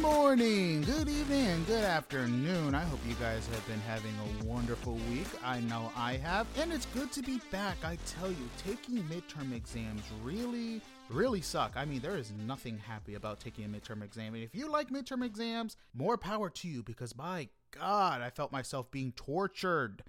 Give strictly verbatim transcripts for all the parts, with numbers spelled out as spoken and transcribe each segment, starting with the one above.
Good morning, good evening, and good afternoon. I hope you guys have been having a wonderful week. I know I have, and it's good to be back. I tell you, taking midterm exams really, really suck. I mean, there is nothing happy about taking a midterm exam. And if you like midterm exams, more power to you, because my God, I felt myself being tortured.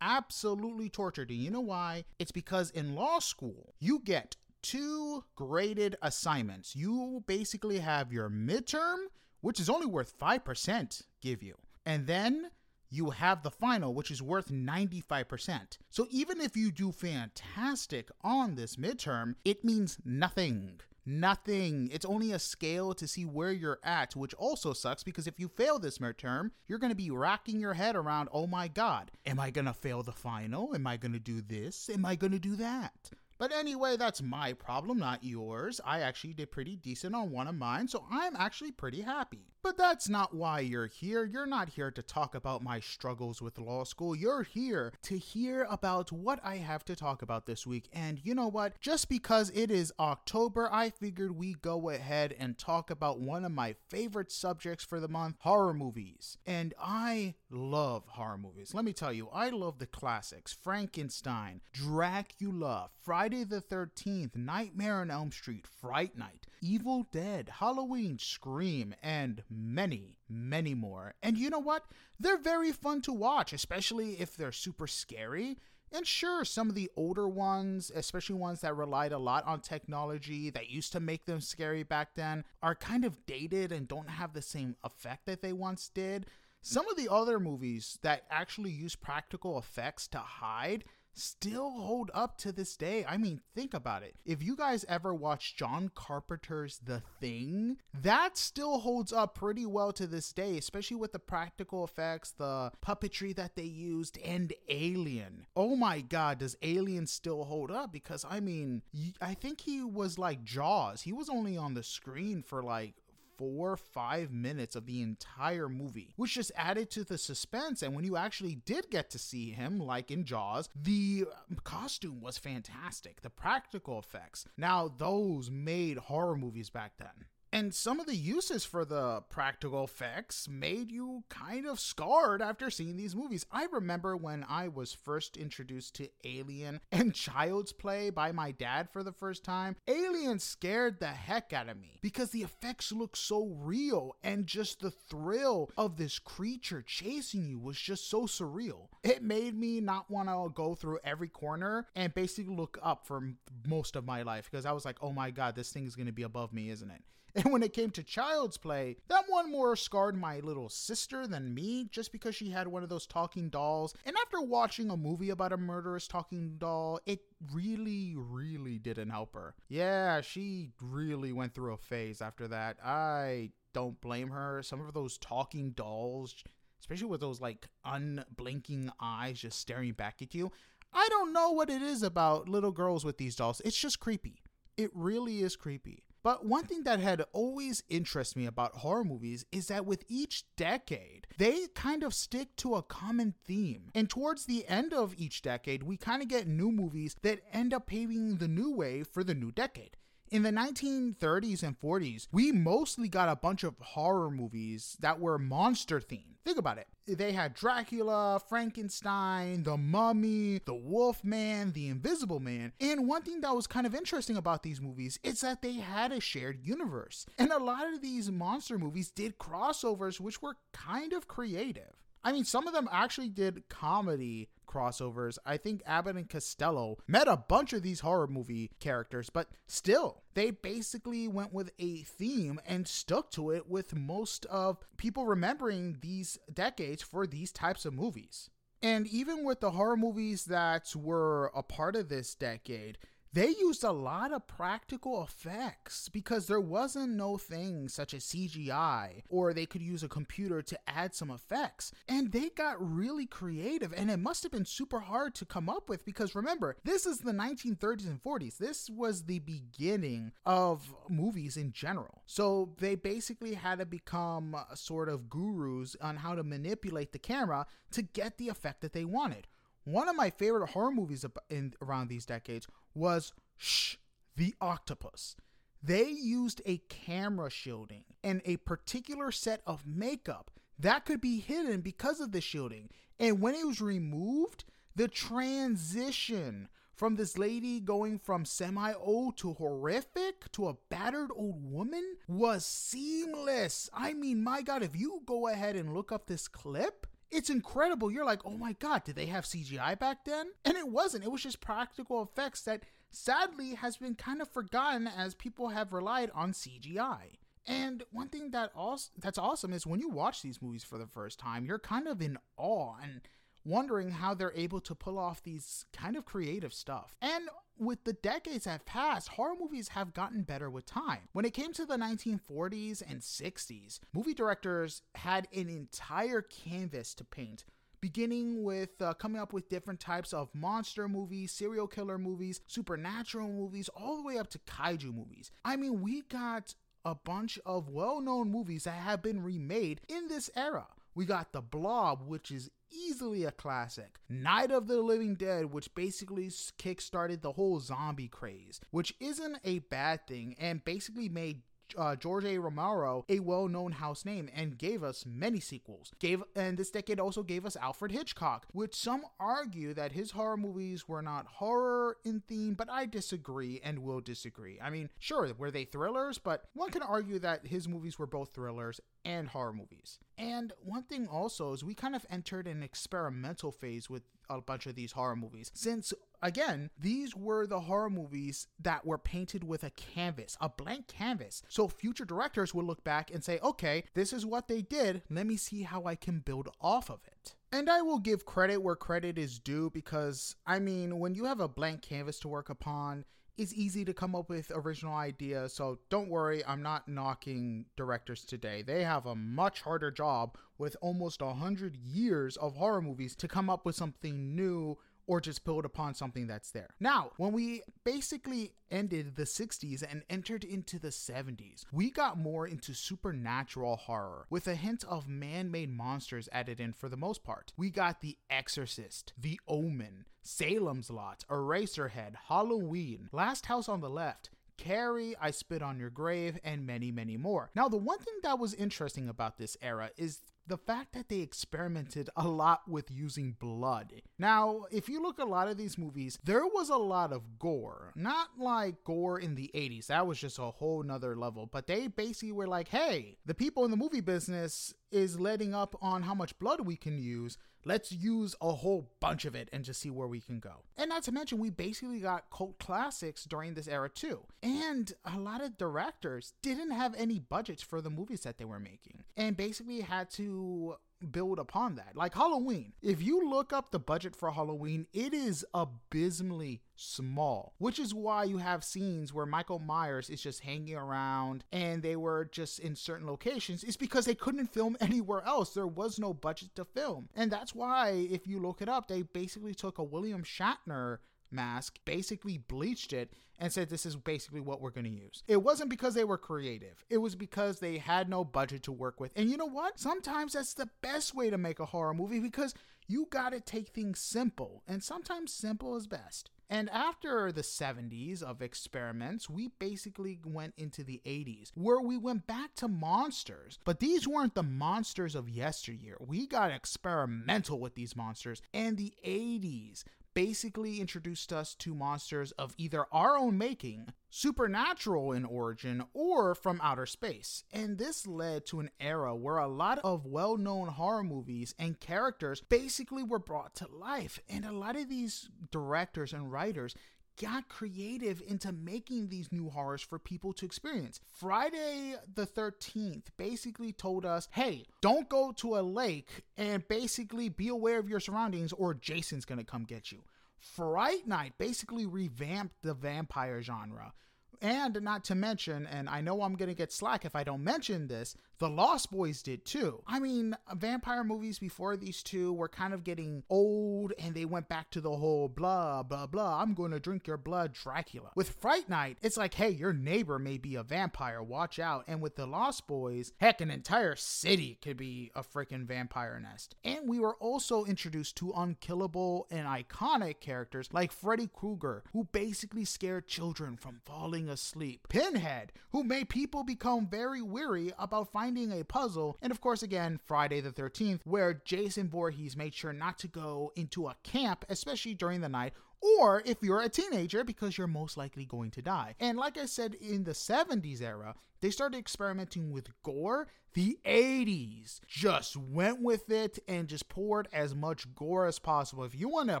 Absolutely tortured. And you know why? It's because in law school, you get two graded assignments. You basically have your midterm, which is only worth five percent give you. And then you have the final, which is worth ninety-five percent. So even if you do fantastic on this midterm, it means nothing. Nothing. It's only a scale to see where you're at, which also sucks because if you fail this midterm, you're going to be racking your head around, oh my God, am I going to fail the final? Am I going to do this? Am I going to do that? But anyway, that's my problem, not yours. I actually did pretty decent on one of mine, so I'm actually pretty happy. But that's not why you're here. You're not here to talk about my struggles with law school. You're here to hear about what I have to talk about this week. And you know what? Just because it is October, I figured we go ahead and talk about one of my favorite subjects for the month, horror movies. And I love horror movies. Let me tell you, I love the classics. Frankenstein, Dracula, Friday the thirteenth, Nightmare on Elm Street, Fright Night, Evil Dead, Halloween, Scream, and many, many more. And you know what? They're very fun to watch, especially if they're super scary. And sure, some of the older ones, especially ones that relied a lot on technology that used to make them scary back then, are kind of dated and don't have the same effect that they once did. Some of the other movies that actually use practical effects to hide still hold up to this day. I mean, think about it. If you guys ever watched John Carpenter's The Thing, that still holds up pretty well to this day, especially with the practical effects, the puppetry that they used, and Alien. Oh my God, does Alien still hold up? Because I mean, I think he was like Jaws. He was only on the screen for like four or five minutes of the entire movie, which just added to the suspense. And when you actually did get to see him, like in Jaws, the costume was fantastic. The practical effects. Now, those made horror movies back then. And some of the uses for the practical effects made you kind of scarred after seeing these movies. I remember when I was first introduced to Alien and Child's Play by my dad for the first time, Alien scared the heck out of me because the effects looked so real and just the thrill of this creature chasing you was just so surreal. It made me not want to go through every corner and basically look up for most of my life because I was like, oh my God, this thing is going to be above me, isn't it? And when it came to Child's Play, that one more scarred my little sister than me just because she had one of those talking dolls. And after watching a movie about a murderous talking doll, it really, really didn't help her. Yeah, she really went through a phase after that. I don't blame her. Some of those talking dolls, especially with those like unblinking eyes just staring back at you. I don't know what it is about little girls with these dolls. It's just creepy. It really is creepy. But one thing that had always interested me about horror movies is that with each decade, they kind of stick to a common theme. And towards the end of each decade, we kind of get new movies that end up paving the new way for the new decade. In the nineteen thirties and forties, we mostly got a bunch of horror movies that were monster themed. Think about it. They had Dracula, Frankenstein, The Mummy, The Wolfman, The Invisible Man. And one thing that was kind of interesting about these movies is that they had a shared universe. And a lot of these monster movies did crossovers, which were kind of creative. I mean, some of them actually did comedy crossovers. I think Abbott and Costello met a bunch of these horror movie characters, but still, they basically went with a theme and stuck to it with most of people remembering these decades for these types of movies. And even with the horror movies that were a part of this decade, they used a lot of practical effects because there wasn't no thing such as C G I, or they could use a computer to add some effects. And they got really creative, and it must have been super hard to come up with because remember, this is the nineteen thirties and forties. This was the beginning of movies in general. So they basically had to become sort of gurus on how to manipulate the camera to get the effect that they wanted. One of my favorite horror movies in, around these decades was Shh, The Octopus. They used a camera shielding and a particular set of makeup that could be hidden because of the shielding. And when it was removed, the transition from this lady going from semi-old to horrific to a battered old woman was seamless. I mean, my God, if you go ahead and look up this clip, it's incredible. You're like, oh my God, did they have C G I back then? And it wasn't. It was just practical effects that sadly has been kind of forgotten as people have relied on C G I. And one thing that also that's awesome is when you watch these movies for the first time, you're kind of in awe and wondering how they're able to pull off these kind of creative stuff. And with the decades that have passed, horror movies have gotten better with time. When it came to the nineteen forties and sixties, movie directors had an entire canvas to paint, beginning with uh, coming up with different types of monster movies, serial killer movies, supernatural movies, all the way up to kaiju movies. I mean, we got a bunch of well-known movies that have been remade in this era. We got The Blob, which is easily a classic. Night of the Living Dead, which basically kickstarted the whole zombie craze, which isn't a bad thing and basically made uh, George A Romero a well-known house name and gave us many sequels. Gave and this decade also gave us Alfred Hitchcock, which some argue that his horror movies were not horror in theme, but I disagree and will disagree. I mean, sure, were they thrillers, but one can argue that his movies were both thrillers and horror movies. And one thing also is we kind of entered an experimental phase with a bunch of these horror movies, since again, these were the horror movies that were painted with a canvas, a blank canvas. So future directors would look back and say, okay, this is what they did. Let me see how I can build off of it. And I will give credit where credit is due, because I mean, when you have a blank canvas to work upon, it's easy to come up with original ideas, so don't worry, I'm not knocking directors today. They have a much harder job with almost one hundred years of horror movies to come up with something new or just build upon something that's there. Now, when we basically ended the sixties and entered into the seventies, we got more into supernatural horror with a hint of man-made monsters added in for the most part. We got The Exorcist, The Omen, Salem's Lot, Eraserhead, Halloween, Last House on the Left, Carrie, I Spit on Your Grave, and many, many more. Now, the one thing that was interesting about this era is the fact that they experimented a lot with using blood. Now, if you look at a lot of these movies, there was a lot of gore. Not like gore in the eighties, that was just a whole nother level, but they basically were like, hey, the people in the movie business is letting up on how much blood we can use. Let's use a whole bunch of it and just see where we can go. And not to mention, we basically got cult classics during this era too. And a lot of directors didn't have any budgets for the movies that they were making and basically had to build upon that. Like Halloween. If you look up the budget for Halloween, it is abysmally small, which is why you have scenes where Michael Myers is just hanging around and they were just in certain locations. It's because they couldn't film anywhere else. There was no budget to film. And that's why, if you look it up, they basically took a William Shatner mask, basically bleached it, and said this is basically what we're going to use. It wasn't because they were creative. It was because they had no budget to work with. And you know what? Sometimes that's the best way to make a horror movie, because you got to take things simple, and sometimes simple is best. And after the seventies of experiments, we basically went into the eighties, where we went back to monsters. But these weren't the monsters of yesteryear. We got experimental with these monsters. And the eighties basically introduced us to monsters of either our own making, supernatural in origin, or from outer space. And this led to an era where a lot of well-known horror movies and characters basically were brought to life. And a lot of these directors and writers got creative into making these new horrors for people to experience. Friday the thirteenth basically told us, hey, don't go to a lake and basically be aware of your surroundings or Jason's gonna come get you. Fright Night basically revamped the vampire genre. And not to mention, and I know I'm going to get slack if I don't mention this, The Lost Boys did too. I mean, vampire movies before these two were kind of getting old, and they went back to the whole blah, blah, blah, I'm going to drink your blood, Dracula. With Fright Night, it's like, hey, your neighbor may be a vampire, watch out. And with The Lost Boys, heck, an entire city could be a freaking vampire nest. And we were also introduced to unkillable and iconic characters like Freddy Krueger, who basically scared children from falling falling asleep. Pinhead, who made people become very weary about finding a puzzle. And of course, again, Friday the thirteenth, where Jason Voorhees made sure not to go into a camp, especially during the night, or if you're a teenager, because you're most likely going to die. And like I said, in the seventies era, they started experimenting with gore. The eighties just went with it and just poured as much gore as possible. If you want a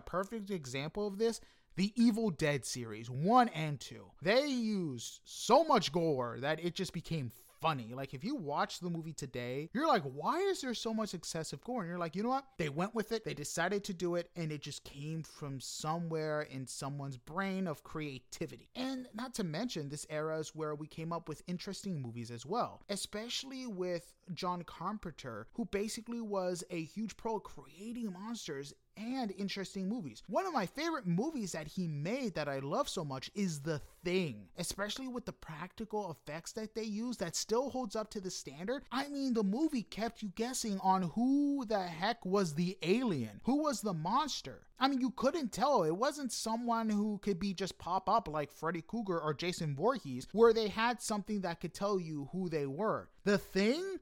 perfect example of this, the Evil Dead series, one and two. They used so much gore that it just became funny. Like, if you watch the movie today, you're like, why is there so much excessive gore? And you're like, you know what? They went with it. They decided to do it. And it just came from somewhere in someone's brain of creativity. And not to mention, this era is where we came up with interesting movies as well, especially with John Carpenter, who basically was a huge pro at creating monsters and interesting movies. One of my favorite movies that he made that I love so much is The Thing, especially with the practical effects that they use that still holds up to the standard. I mean, the movie kept you guessing on who the heck was the alien, who was the monster. I mean, you couldn't tell. It wasn't someone who could be just pop up like Freddy Krueger or Jason Voorhees, where they had something that could tell you who they were. The Thing?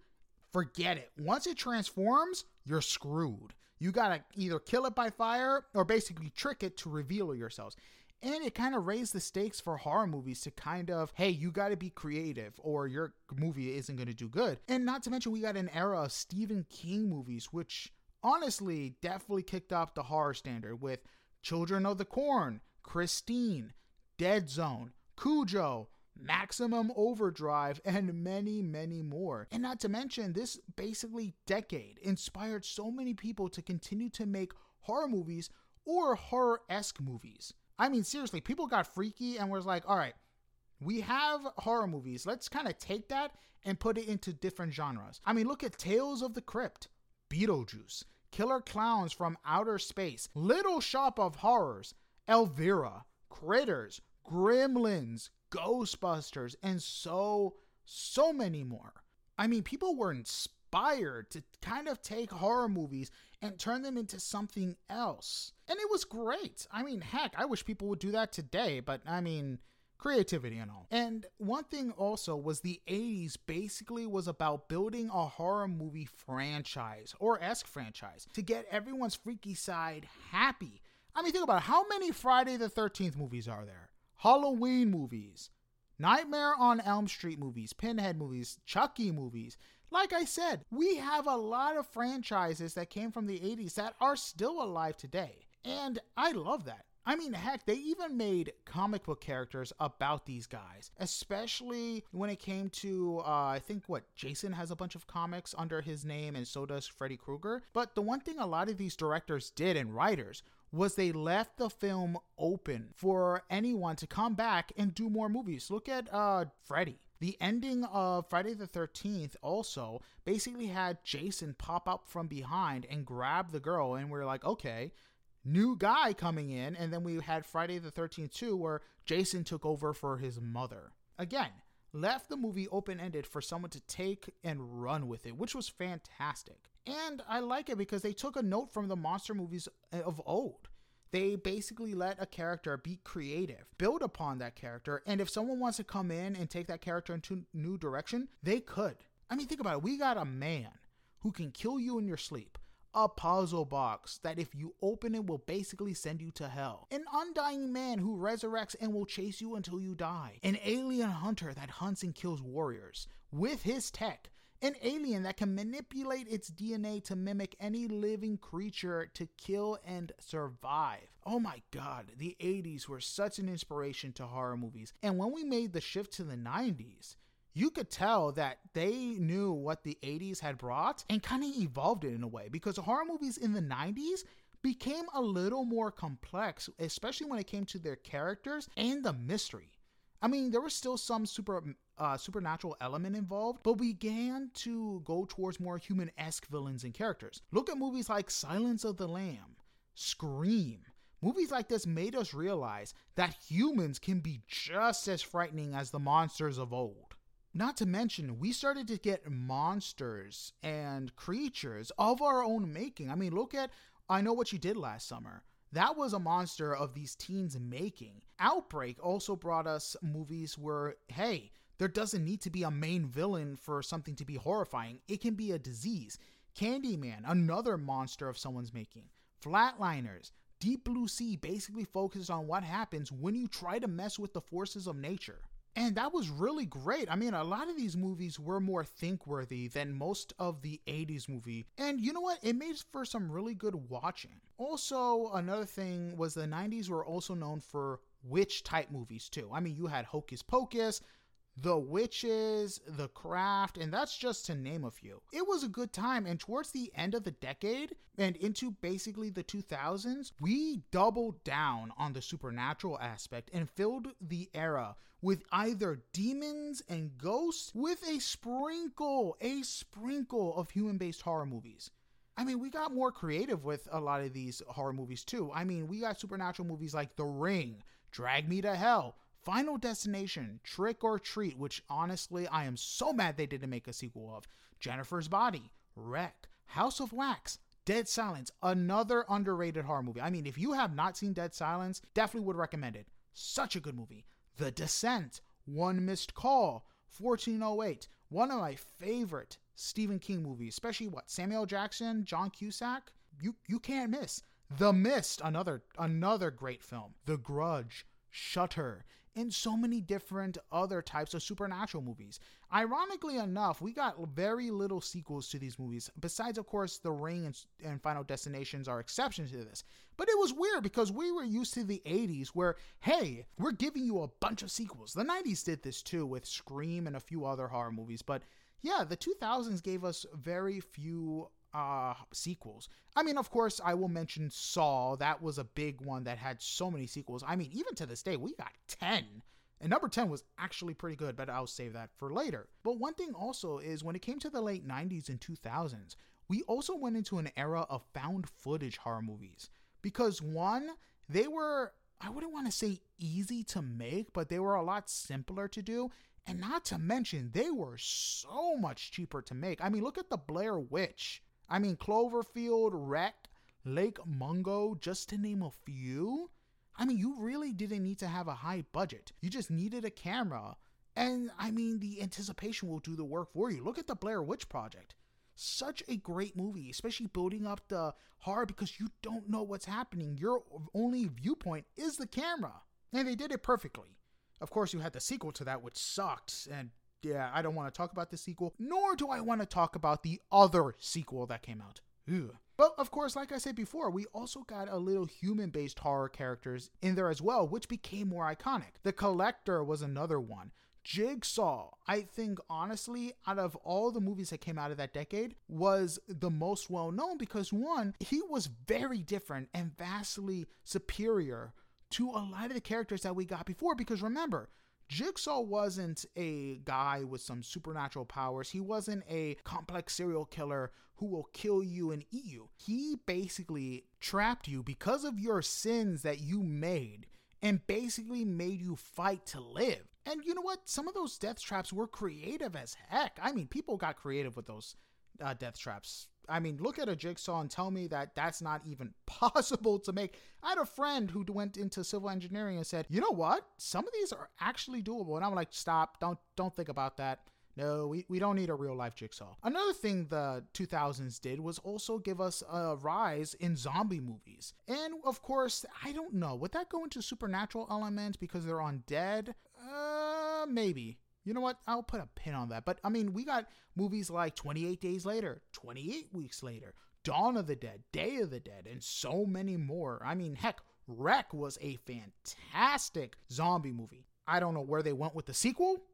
Forget it. Once it transforms, you're screwed. You gotta either kill it by fire or basically trick it to reveal yourselves. And it kind of raised the stakes for horror movies to kind of, hey, you gotta be creative or your movie isn't gonna do good. And not to mention, we got an era of Stephen King movies, which honestly definitely kicked off the horror standard with Children of the Corn, Christine, Dead Zone, Cujo, Maximum Overdrive, and many, many more. And not to mention, this basically decade inspired so many people to continue to make horror movies or horror-esque movies. I mean, seriously, people got freaky and was like, all right, we have horror movies. Let's kind of take that and put it into different genres. I mean, look at Tales of the Crypt, Beetlejuice, Killer Clowns from Outer Space, Little Shop of Horrors, Elvira, Critters, Gremlins, Ghostbusters, and so, so many more. I mean, people were inspired to kind of take horror movies and turn them into something else. And it was great. I mean, heck, I wish people would do that today, but I mean, creativity and all. And one thing also was the eighties basically was about building a horror movie franchise or esque franchise to get everyone's freaky side happy. I mean, think about it. How many Friday the thirteenth movies are there? Halloween movies, Nightmare on Elm Street movies, Pinhead movies, Chucky movies. Like I said, we have a lot of franchises that came from the eighties that are still alive today. And I love that. I mean, heck, they even made comic book characters about these guys, especially when it came to, uh, I think, what, Jason has a bunch of comics under his name, and so does Freddy Krueger. But the one thing a lot of these directors did and writers was they left the film open for anyone to come back and do more movies. Look at uh, Freddy. The ending of Friday the thirteenth also basically had Jason pop up from behind and grab the girl, and we're like, okay, new guy coming in. And then we had Friday the thirteenth two, where Jason took over for his mother. Again, left the movie open-ended for someone to take and run with it, which was fantastic. And I like it because they took a note from the monster movies of old. They basically let a character be creative, build upon that character, and if someone wants to come in and take that character into a new direction, they could. I mean, think about it. We got a man who can kill you in your sleep, a puzzle box that if you open it will basically send you to hell, an undying man who resurrects and will chase you until you die, an alien hunter that hunts and kills warriors with his tech, an alien that can manipulate its D N A to mimic any living creature to kill and survive. Oh my God, the eighties were such an inspiration to horror movies. And when we made the shift to the nineties, you could tell that they knew what the eighties had brought and kind of evolved it in a way, because horror movies in the nineties became a little more complex, especially when it came to their characters and the mystery. I mean, there was still some super uh, supernatural element involved, but we began to go towards more human-esque villains and characters. Look at movies like Silence of the Lamb, Scream. Movies like this made us realize that humans can be just as frightening as the monsters of old. Not to mention, we started to get monsters and creatures of our own making. I mean, look at I Know What You Did Last Summer, That was a monster of these teens making. Outbreak also brought us movies where, hey, there doesn't need to be a main villain for something to be horrifying. It can be a disease. Candyman, another monster of someone's making. Flatliners. Deep Blue Sea basically focuses on what happens when you try to mess with the forces of nature. And that was really great. I mean, a lot of these movies were more think-worthy than most of the eighties movie. And you know what? It made for some really good watching. Also, another thing was the nineties were also known for witch-type movies, too. I mean, you had Hocus Pocus, The Witches, The Craft, and that's just to name a few. It was a good time, and towards the end of the decade and into basically the two thousands, we doubled down on the supernatural aspect and filled the era with either demons and ghosts with a sprinkle, a sprinkle of human-based horror movies. I mean, we got more creative with a lot of these horror movies too. I mean, we got supernatural movies like The Ring, Drag Me to Hell, Final Destination, Trick or Treat, which honestly I am so mad they didn't make a sequel of, Jennifer's Body, Wreck, House of Wax, Dead Silence, another underrated horror movie. I mean, if you have not seen Dead Silence, definitely would recommend it. Such a good movie. The Descent, One Missed Call, fourteen oh eight, one of my favorite Stephen King movies, especially what, Samuel Jackson, John Cusack, you you can't miss. The Mist, another another great film. The Grudge, Shudder, and so many different other types of supernatural movies. Ironically enough, we got very little sequels to these movies. Besides, of course, The Ring and, and Final Destinations are exceptions to this. But it was weird because we were used to the eighties where, hey, we're giving you a bunch of sequels. The nineties did this too with Scream and a few other horror movies. But yeah, the two thousands gave us very few uh, sequels. I mean, of course, I will mention Saw. That was a big one that had so many sequels. I mean, even to this day, we got ten. And number ten was actually pretty good, but I'll save that for later. But one thing also is when it came to the late nineties and two thousands, we also went into an era of found footage horror movies. Because one, they were, I wouldn't want to say easy to make, but they were a lot simpler to do. And not to mention, they were so much cheaper to make. I mean, look at the Blair Witch. I mean, Cloverfield, Wreck, Lake Mungo, just to name a few. I mean, you really didn't need to have a high budget. You just needed a camera. And, I mean, the anticipation will do the work for you. Look at the Blair Witch Project. Such a great movie, especially building up the horror because you don't know what's happening. Your only viewpoint is the camera. And they did it perfectly. Of course, you had the sequel to that, which sucked, and yeah, I don't want to talk about the sequel, nor do I want to talk about the other sequel that came out. Ugh. But of course, like I said before, we also got a little human-based horror characters in there as well, which became more iconic. The Collector was another one. Jigsaw, I think honestly, out of all the movies that came out of that decade, was the most well-known because one, he was very different and vastly superior to a lot of the characters that we got before because remember, Jigsaw wasn't a guy with some supernatural powers. He wasn't a complex serial killer who will kill you and eat you. He basically trapped you because of your sins that you made and basically made you fight to live. And you know what? Some of those death traps were creative as heck. I mean, people got creative with those uh, death traps. I mean, look at a Jigsaw and tell me that that's not even possible to make. I had a friend who went into civil engineering and said, you know what? Some of these are actually doable. And I'm like, stop, don't don't think about that. No, we, we don't need a real life Jigsaw. Another thing the two thousands did was also give us a rise in zombie movies. And of course, I don't know, would that go into supernatural elements because they're undead? Uh, maybe. You know what? I'll put a pin on that. But, I mean, we got movies like twenty-eight Days Later, twenty-eight Weeks Later, Dawn of the Dead, Day of the Dead, and so many more. I mean, heck, Wreck was a fantastic zombie movie. I don't know where they went with the sequel.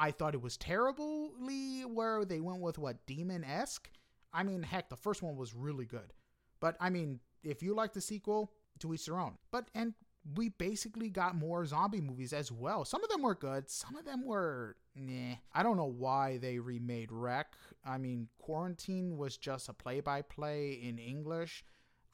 I thought it was terribly where they went with, what, demon-esque? I mean, heck, the first one was really good. But, I mean, if you like the sequel, to each their own. But, and... we basically got more zombie movies as well. Some of them were good. Some of them were, nah. I don't know why they remade Wreck. I mean, Quarantine was just a play-by-play in English.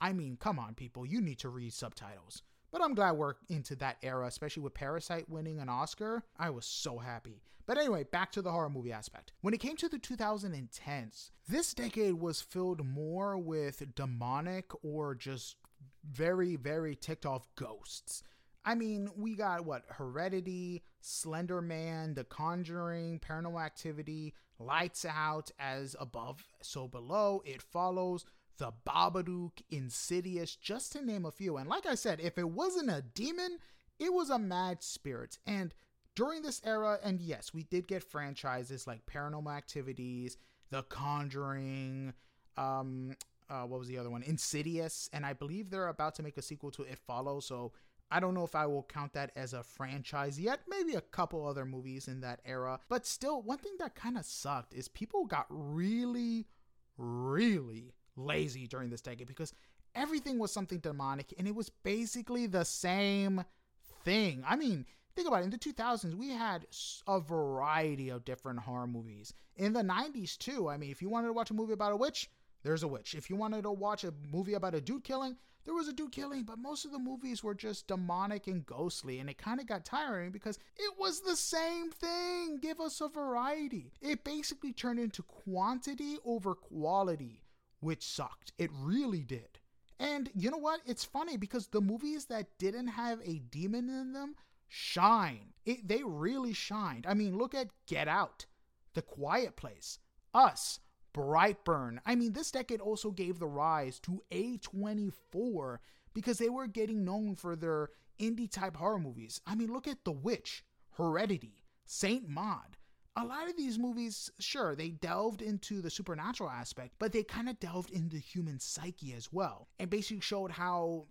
I mean, come on, people. You need to read subtitles. But I'm glad we're into that era, especially with Parasite winning an Oscar. I was so happy. But anyway, back to the horror movie aspect. When it came to the two thousand tens, this decade was filled more with demonic or just very, very ticked off ghosts. I mean, we got, what, Heredity, Slender Man, The Conjuring, Paranormal Activity, Lights Out, As Above, So Below, It Follows, The Babadook, Insidious, just to name a few. And like I said, if it wasn't a demon, it was a mad spirit. And during this era, and yes, we did get franchises like Paranormal Activities, The Conjuring, um, uh, what was the other one? Insidious, and I believe they're about to make a sequel to It Follows, so I don't know if I will count that as a franchise yet, maybe a couple other movies in that era. But still, one thing that kind of sucked is people got really, really lazy during this decade because everything was something demonic and it was basically the same thing. I mean, think about it. In the two thousands, we had a variety of different horror movies. In the nineties, too. I mean, if you wanted to watch a movie about a witch, there's a witch. If you wanted to watch a movie about a dude killing, there was a dude killing, but most of the movies were just demonic and ghostly, and it kind of got tiring because it was the same thing. Give us a variety. It basically turned into quantity over quality, which sucked. It really did. And you know what? It's funny because the movies that didn't have a demon in them shine. It, they really shined. I mean, look at Get Out, The Quiet Place, Us, Brightburn. I mean, this decade also gave the rise to A twenty-four because they were getting known for their indie type horror movies. I mean, look at The Witch, Heredity, Saint Maud. A lot of these movies, sure, they delved into the supernatural aspect, but they kind of delved into human psyche as well and basically showed how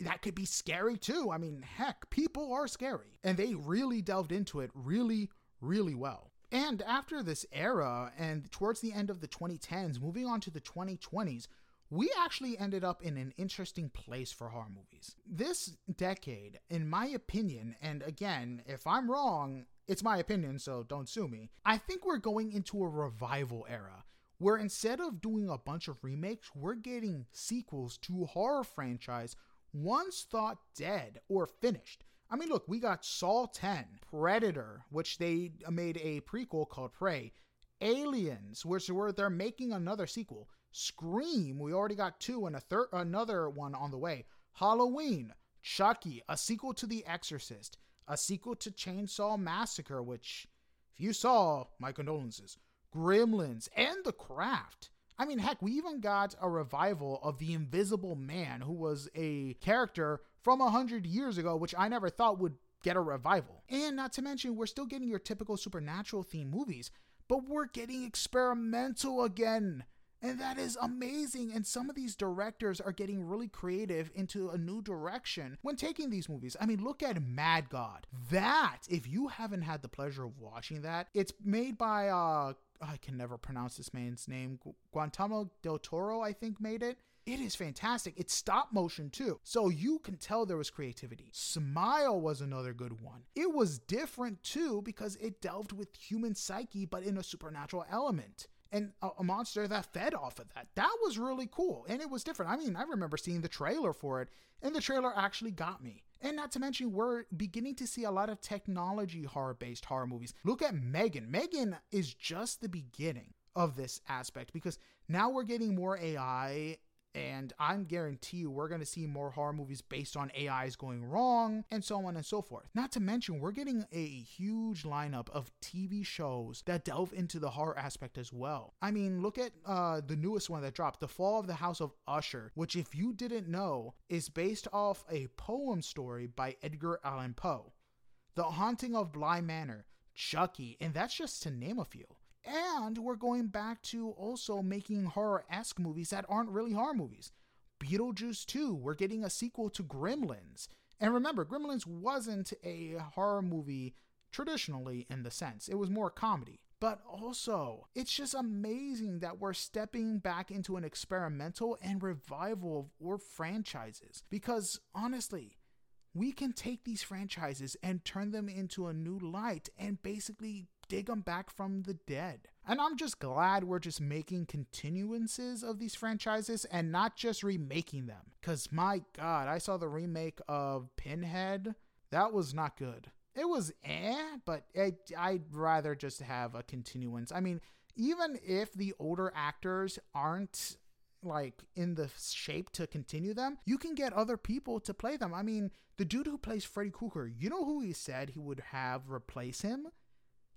that could be scary too. I mean, heck, people are scary. And they really delved into it really, really well. And after this era, and towards the end of the twenty tens, moving on to the twenty twenties, we actually ended up in an interesting place for horror movies. This decade, in my opinion, and again, if I'm wrong, it's my opinion, so don't sue me, I think we're going into a revival era, where instead of doing a bunch of remakes, we're getting sequels to horror franchise once thought dead or finished. I mean, look, we got Saw ten, Predator, which they made a prequel called Prey, Aliens, which were they're making another sequel, Scream, we already got two and a third, another one on the way, Halloween, Chucky, a sequel to The Exorcist, a sequel to Chainsaw Massacre, which, if you saw, my condolences, Gremlins, and The Craft. I mean, heck, we even got a revival of The Invisible Man, who was a character from one hundred years ago, which I never thought would get a revival. And not to mention, we're still getting your typical supernatural-themed movies, but we're getting experimental again. And that is amazing. And some of these directors are getting really creative into a new direction when taking these movies. I mean, look at Mad God. That, if you haven't had the pleasure of watching that, it's made by, uh, I can never pronounce this man's name. Guillermo del Toro, I think, made it. It is fantastic. It's stop motion too. So you can tell there was creativity. Smile was another good one. It was different too because it delved with human psyche, but in a supernatural element. And a, a monster that fed off of that. That was really cool. And it was different. I mean, I remember seeing the trailer for it. And the trailer actually got me. And not to mention, we're beginning to see a lot of technology horror-based horror movies. Look at Megan. Megan is just the beginning of this aspect. Because now we're getting more A I. And I'm guarantee you we're going to see more horror movies based on A Is going wrong and so on and so forth. Not to mention, we're getting a huge lineup of T V shows that delve into the horror aspect as well. I mean, look at uh, the newest one that dropped, The Fall of the House of Usher, which if you didn't know is based off a poem story by Edgar Allan Poe. The Haunting of Bly Manor, Chucky, and that's just to name a few. And we're going back to also making horror-esque movies that aren't really horror movies. Beetlejuice two, we're getting a sequel to Gremlins. And remember, Gremlins wasn't a horror movie traditionally in the sense. It was more comedy. But also, it's just amazing that we're stepping back into an experimental and revival of or franchises. Because, honestly, we can take these franchises and turn them into a new light and basically dig them back from the dead. And I'm just glad we're just making continuances of these franchises and not just remaking them. Because my god, I saw the remake of Pinhead. That was not good. It was eh, but it, I'd rather just have a continuance. I mean, even if the older actors aren't like in the shape to continue them, you can get other people to play them. I mean, the dude who plays Freddy Krueger, you know who he said he would have replace him?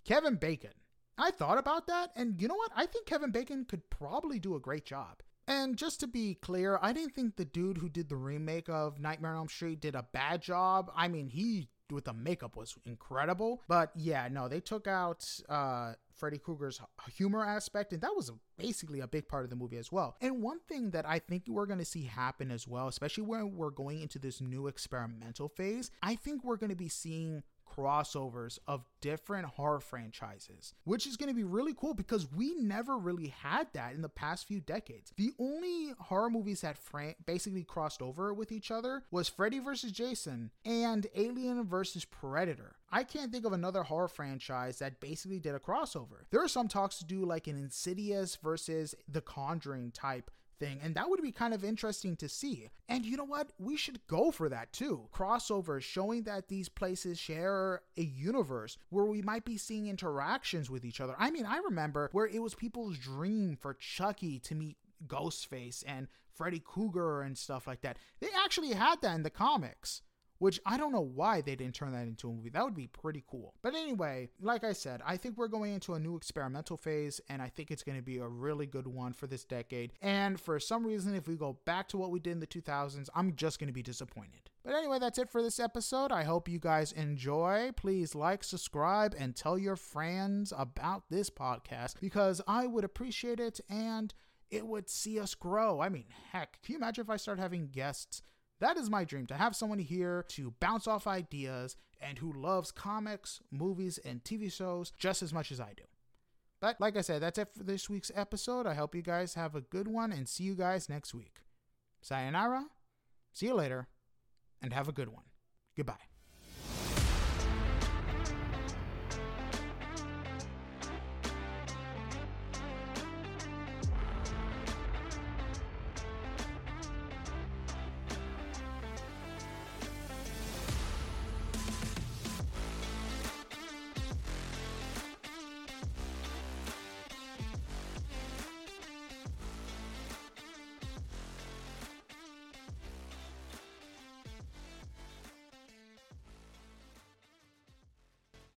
Kevin Bacon. I thought about that, and you know what? I think Kevin Bacon could probably do a great job. And just to be clear, I didn't think the dude who did the remake of Nightmare on Elm Street did a bad job. I mean, he, with the makeup, was incredible. But yeah, no, they took out uh, Freddy Krueger's humor aspect, and that was basically a big part of the movie as well. And one thing that I think we're going to see happen as well, especially when we're going into this new experimental phase, I think we're going to be seeing crossovers of different horror franchises, which is going to be really cool because we never really had that in the past few decades. The only horror movies that fran- basically crossed over with each other was Freddy versus Jason and Alien versus Predator. I can't think of another horror franchise that basically did a crossover. There are some talks to do like an Insidious versus The Conjuring type thing, and that would be kind of interesting to see. And you know what? We should go for that too. Crossovers showing that these places share a universe where we might be seeing interactions with each other. I mean, I remember where it was people's dream for Chucky to meet Ghostface and Freddy Krueger and stuff like that. They actually had that in the comics, which I don't know why they didn't turn that into a movie. That would be pretty cool. But anyway, like I said, I think we're going into a new experimental phase, and I think it's going to be a really good one for this decade. And for some reason, if we go back to what we did in the two thousands, I'm just going to be disappointed. But anyway, that's it for this episode. I hope you guys enjoy. Please like, subscribe, and tell your friends about this podcast because I would appreciate it, and it would see us grow. I mean, heck, can you imagine if I start having guests? That is my dream, to have someone here to bounce off ideas and who loves comics, movies, and T V shows just as much as I do. But like I said, that's it for this week's episode. I hope you guys have a good one and see you guys next week. Sayonara, see you later, and have a good one. Goodbye.